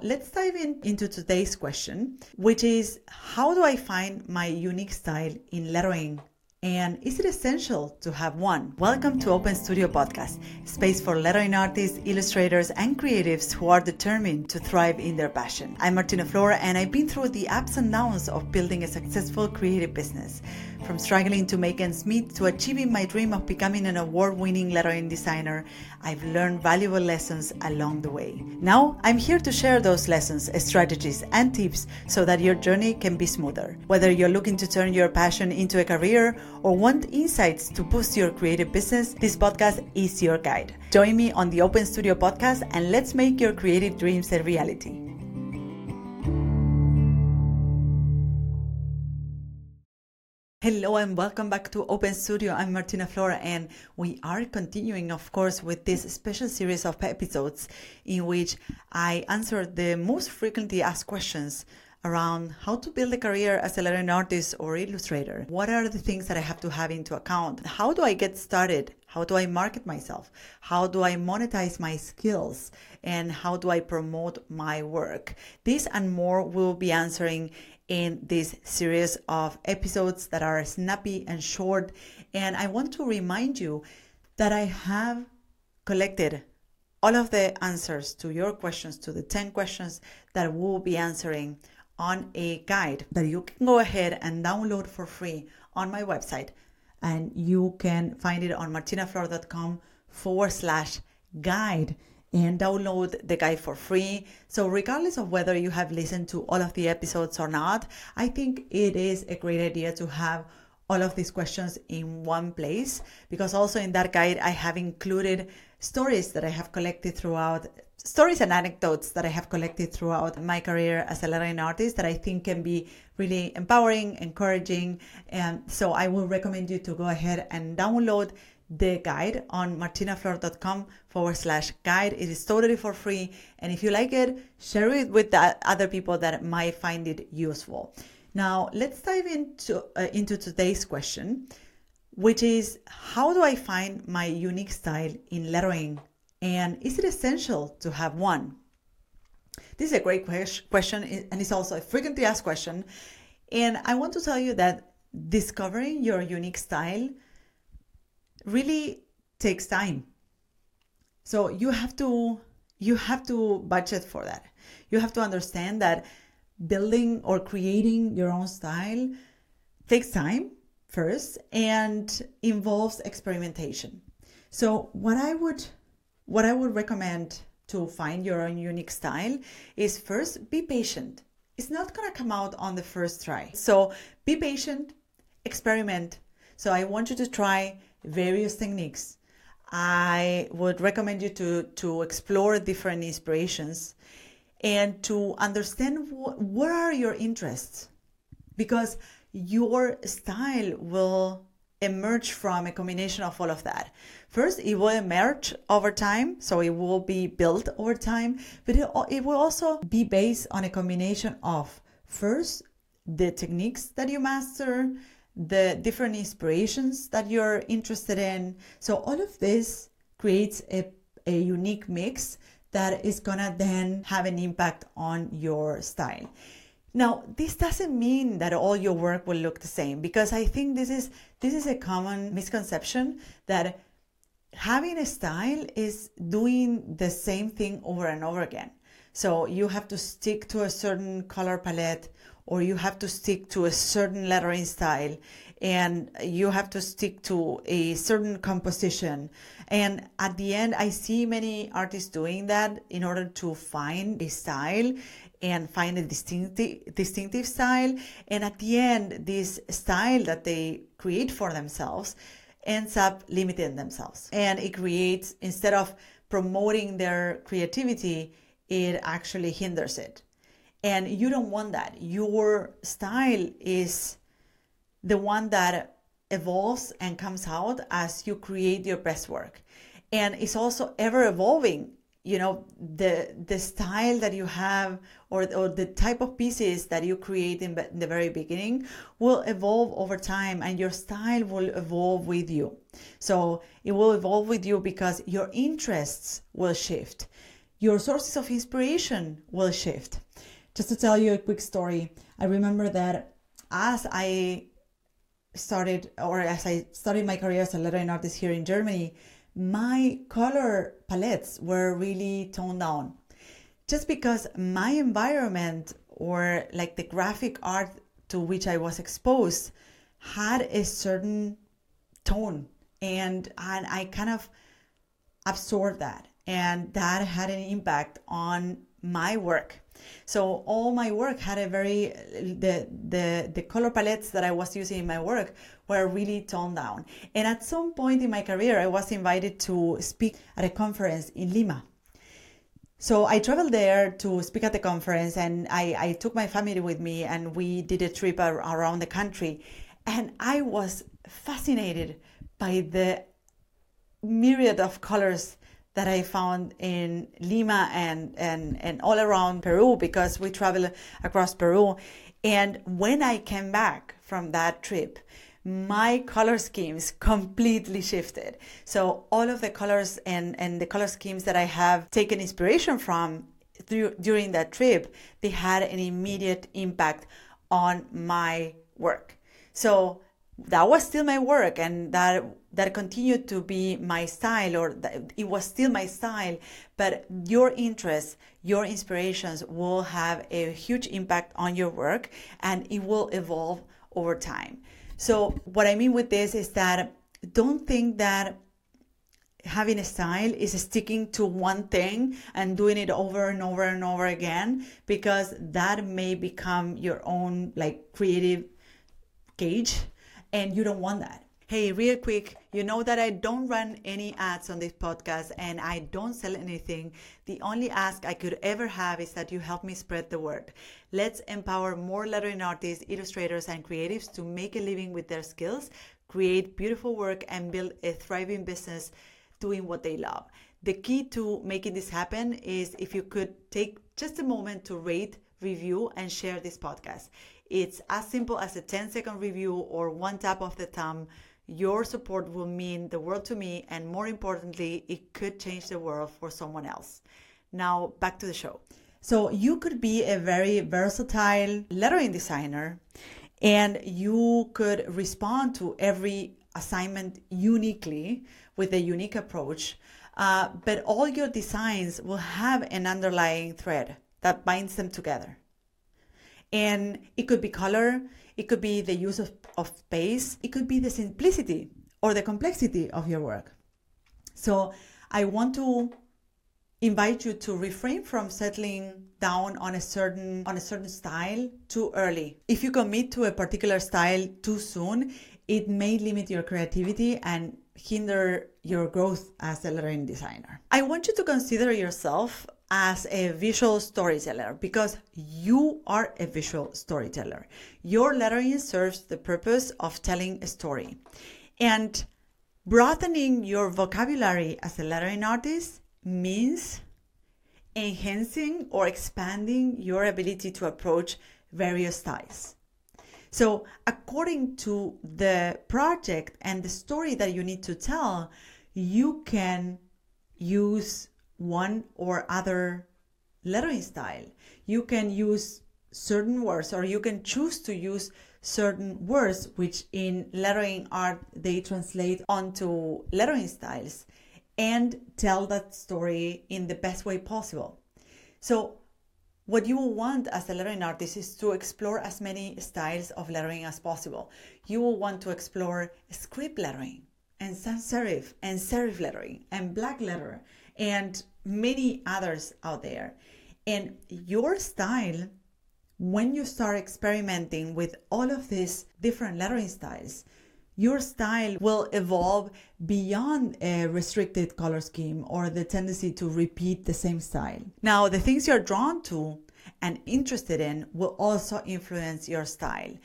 Let's dive into today's question, which is, how do I find my unique style in lettering? And is it essential to have one? Welcome to Open Studio Podcast, a space for lettering artists, illustrators, and creatives who are determined to thrive in their passion. I'm Martina Flor, and I've been through the ups and downs of building a successful creative business. From struggling to make ends meet to achieving my dream of becoming an award-winning lettering designer, I've learned valuable lessons along the way. Now, I'm here to share those lessons, strategies, and tips so that your journey can be smoother. Whether you're looking to turn your passion into a career or want insights to boost your creative business, this podcast is your guide. Join me on the Open Studio Podcast and let's make your creative dreams a reality. Hello and welcome back to Open Studio. I'm Martina Flor, and we are continuing, of course, with this special series of episodes in which I answer the most frequently asked questions around how to build a career as a lettering artist or illustrator. What are the things that I have to have into account? How do I get started? How do I market myself? How do I monetize my skills? And how do I promote my work? This and more we'll be answering in this series of episodes that are snappy and short. And I want to remind you that I have collected all of the answers to your questions, to the 10 questions that we'll be answering on a guide that you can go ahead and download for free on my website. And you can find it on martinaflor.com/guide and download the guide for free. So regardless of whether you have listened to all of the episodes or not, I think it is a great idea to have all of these questions in one place, because also in that guide, I have included stories that I have collected throughout, stories and anecdotes that I have collected throughout my career as a lettering artist that I think can be really empowering, encouraging. And so I will recommend you to go ahead and download the guide on martinaflor.com/guide. It is totally for free. And if you like it, share it with other people that might find it useful. Now, let's dive into today's question, which is, how do I find my unique style in lettering? And is it essential to have one? This is a great question, and it's also a frequently asked question. And I want to tell you that discovering your unique style really takes time. So you have to budget for that. You have to understand that building or creating your own style takes time first and involves experimentation. So what I would recommend to find your own unique style is, first, be patient. It's not going to come out on the first try. So be patient, experiment. So I want you to try various techniques. I would recommend you to explore different inspirations and to understand what are your interests, because your style will emerge from a combination of all of that. First, it will emerge over time, so it will be built over time, but it will also be based on a combination of, first, the techniques that you master, the different inspirations that you're interested in. So all of this creates a unique mix that is gonna then have an impact on your style. Now, this doesn't mean that all your work will look the same, because I think this is a common misconception that having a style is doing the same thing over and over again. So you have to stick to a certain color palette, or you have to stick to a certain lettering style, and you have to stick to a certain composition. And at the end, I see many artists doing that in order to find a style and find a distinctive style. And at the end, this style that they create for themselves ends up limiting themselves. And it creates, instead of promoting their creativity, it actually hinders it. And you don't want that. Your style is the one that evolves and comes out as you create your best work. And it's also ever evolving. You know, the style that you have or the type of pieces that you create in the very beginning will evolve over time, and your style will evolve with you. So it will evolve with you because your interests will shift. your sources of inspiration will shift. Just to tell you a quick story, I remember that as I started my career as a lettering artist here in Germany, my color palettes were really toned down. Just because my environment, or like the graphic art to which I was exposed, had a certain tone, and I kind of absorbed that, and that had an impact on my work. So all my work had a very, the color palettes that I was using in my work were really toned down. And at some point in my career, I was invited to speak at a conference in Lima. So I traveled there to speak at the conference, and I took my family with me, and we did a trip around the country. And I was fascinated by the myriad of colors that I found in Lima and all around Peru, because we traveled across Peru. And when I came back from that trip, my color schemes completely shifted. So all of the colors and the color schemes that I have taken inspiration from during that trip, they had an immediate impact on my work. So that was still my work, and that continued to be my style, it was still my style, but your interests, your inspirations will have a huge impact on your work, and it will evolve over time. So what I mean with this is that don't think that having a style is sticking to one thing and doing it over and over and over again, because that may become your own like creative cage, and you don't want that. Hey, real quick, you know that I don't run any ads on this podcast, and I don't sell anything. The only ask I could ever have is that you help me spread the word. Let's empower more lettering artists, illustrators, and creatives to make a living with their skills, create beautiful work, and build a thriving business doing what they love. The key to making this happen is if you could take just a moment to rate, review, and share this podcast. It's as simple as a 10-second review or one tap of the thumb. Your support will mean the world to me, and more importantly, it could change the world for someone else. Now, back to the show. So you could be a very versatile lettering designer, and you could respond to every assignment uniquely with a unique approach, but all your designs will have an underlying thread that binds them together. And it could be color, it could be the use of space, it could be the simplicity or the complexity of your work. So I want to invite you to refrain from settling down on a certain style too early. If you commit to a particular style too soon, it may limit your creativity and hinder your growth as a lettering designer. I want you to consider yourself as a visual storyteller, because you are a visual storyteller. Your lettering serves the purpose of telling a story. And broadening your vocabulary as a lettering artist means enhancing or expanding your ability to approach various styles. So according to the project and the story that you need to tell, you can use one or other lettering style. You can use certain words, or you can choose to use certain words, which in lettering art, they translate onto lettering styles, and tell that story in the best way possible. So what you will want as a lettering artist is to explore as many styles of lettering as possible. You will want to explore script lettering, and sans serif, and serif lettering, and black letter, and many others out there. And your style, when you start experimenting with all of these different lettering styles, your style will evolve beyond a restricted color scheme or the tendency to repeat the same style. Now, the things you're drawn to and interested in will also influence your style.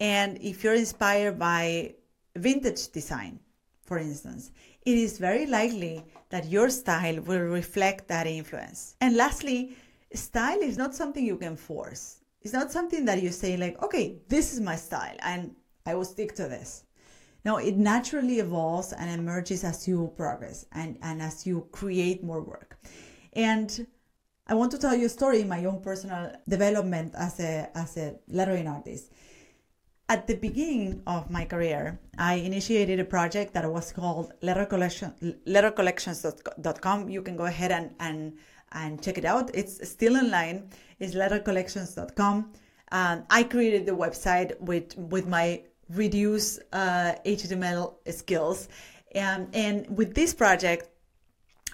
And if you're inspired by vintage design, for instance, it is very likely that your style will reflect that influence. And lastly, style is not something you can force. It's not something that you say like, okay, this is my style and I will stick to this. No, it naturally evolves and emerges as you progress and as you create more work. And I want to tell you a story in my own personal development as a lettering artist. At the beginning of my career, I initiated a project that was called lettercollections.com. You can go ahead and check it out. It's still online. It's lettercollections.com. I created the website with my reduced HTML skills. And with this project,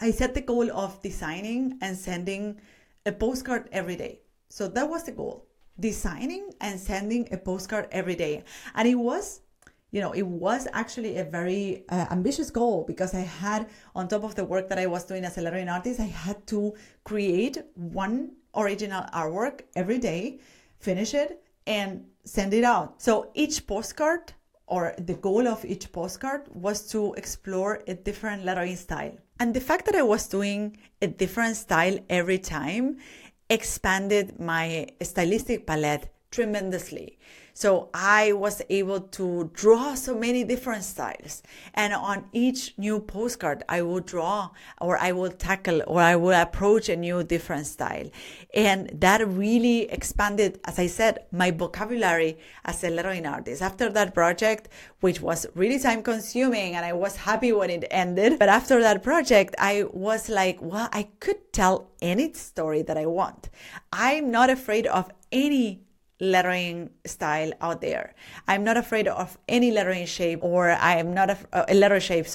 I set the goal of designing and sending a postcard every day. So that was the goal, designing and sending a postcard every day. And it was actually a very ambitious goal, because I had, on top of the work that I was doing as a lettering artist, I had to create one original artwork every day, finish it, and send it out. So each postcard, or the goal of each postcard, was to explore a different lettering style. And the fact that I was doing a different style every time expanded my stylistic palette tremendously. So I was able to draw so many different styles. And on each new postcard, I would draw, or I would tackle, or I would approach a new different style. And that really expanded, as I said, my vocabulary as a lettering artist. After that project, which was really time consuming, and I was happy when it ended, but after that project, I was like, well, I could tell any story that I want. I'm not afraid of any lettering style out there. I'm not afraid of any lettering shape, or I'm not a letter shape,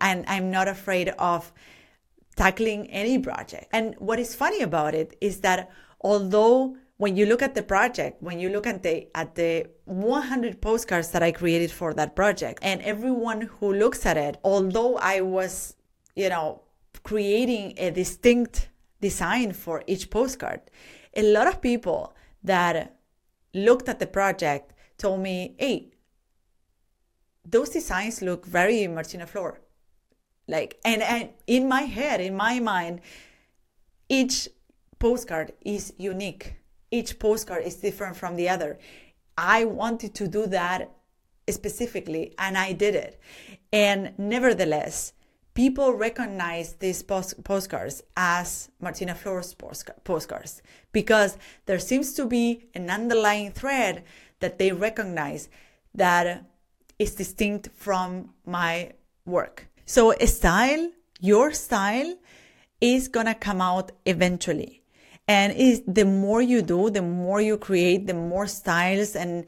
and I'm not afraid of tackling any project. And what is funny about it is that although when you look at the project, when you look at the 100 postcards that I created for that project, and everyone who looks at it, although I was, creating a distinct design for each postcard, a lot of people that looked at the project told me, hey, those designs look very Martina Flor. And in my head, in my mind, each postcard is unique. Each postcard is different from the other. I wanted to do that specifically, and I did it. And nevertheless, people recognize these postcards as Martina Flor's postcards, because there seems to be an underlying thread that they recognize that is distinct from my work. So a style, your style, is gonna come out eventually. And the more you do, the more you create, the more styles and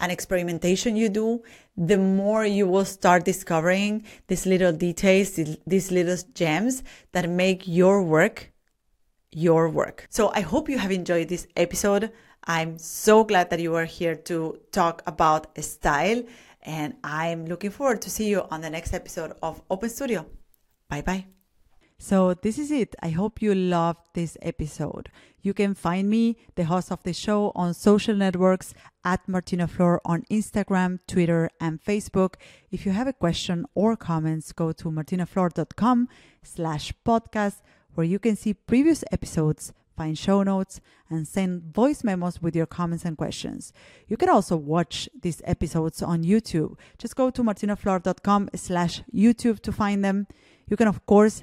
experimentation you do, the more you will start discovering these little details, these little gems that make your work your work. So I hope you have enjoyed this episode. I'm so glad that you are here to talk about style, and I'm looking forward to see you on the next episode of Open Studio. Bye-bye. So this is it. I hope you loved this episode. You can find me, the host of the show, on social networks at Martina Flor on Instagram, Twitter, and Facebook. If you have a question or comments, go to martinaflor.com/podcast, where you can see previous episodes, find show notes, and send voice memos with your comments and questions. You can also watch these episodes on YouTube. Just go to martinaflor.com/YouTube to find them. You can, of course,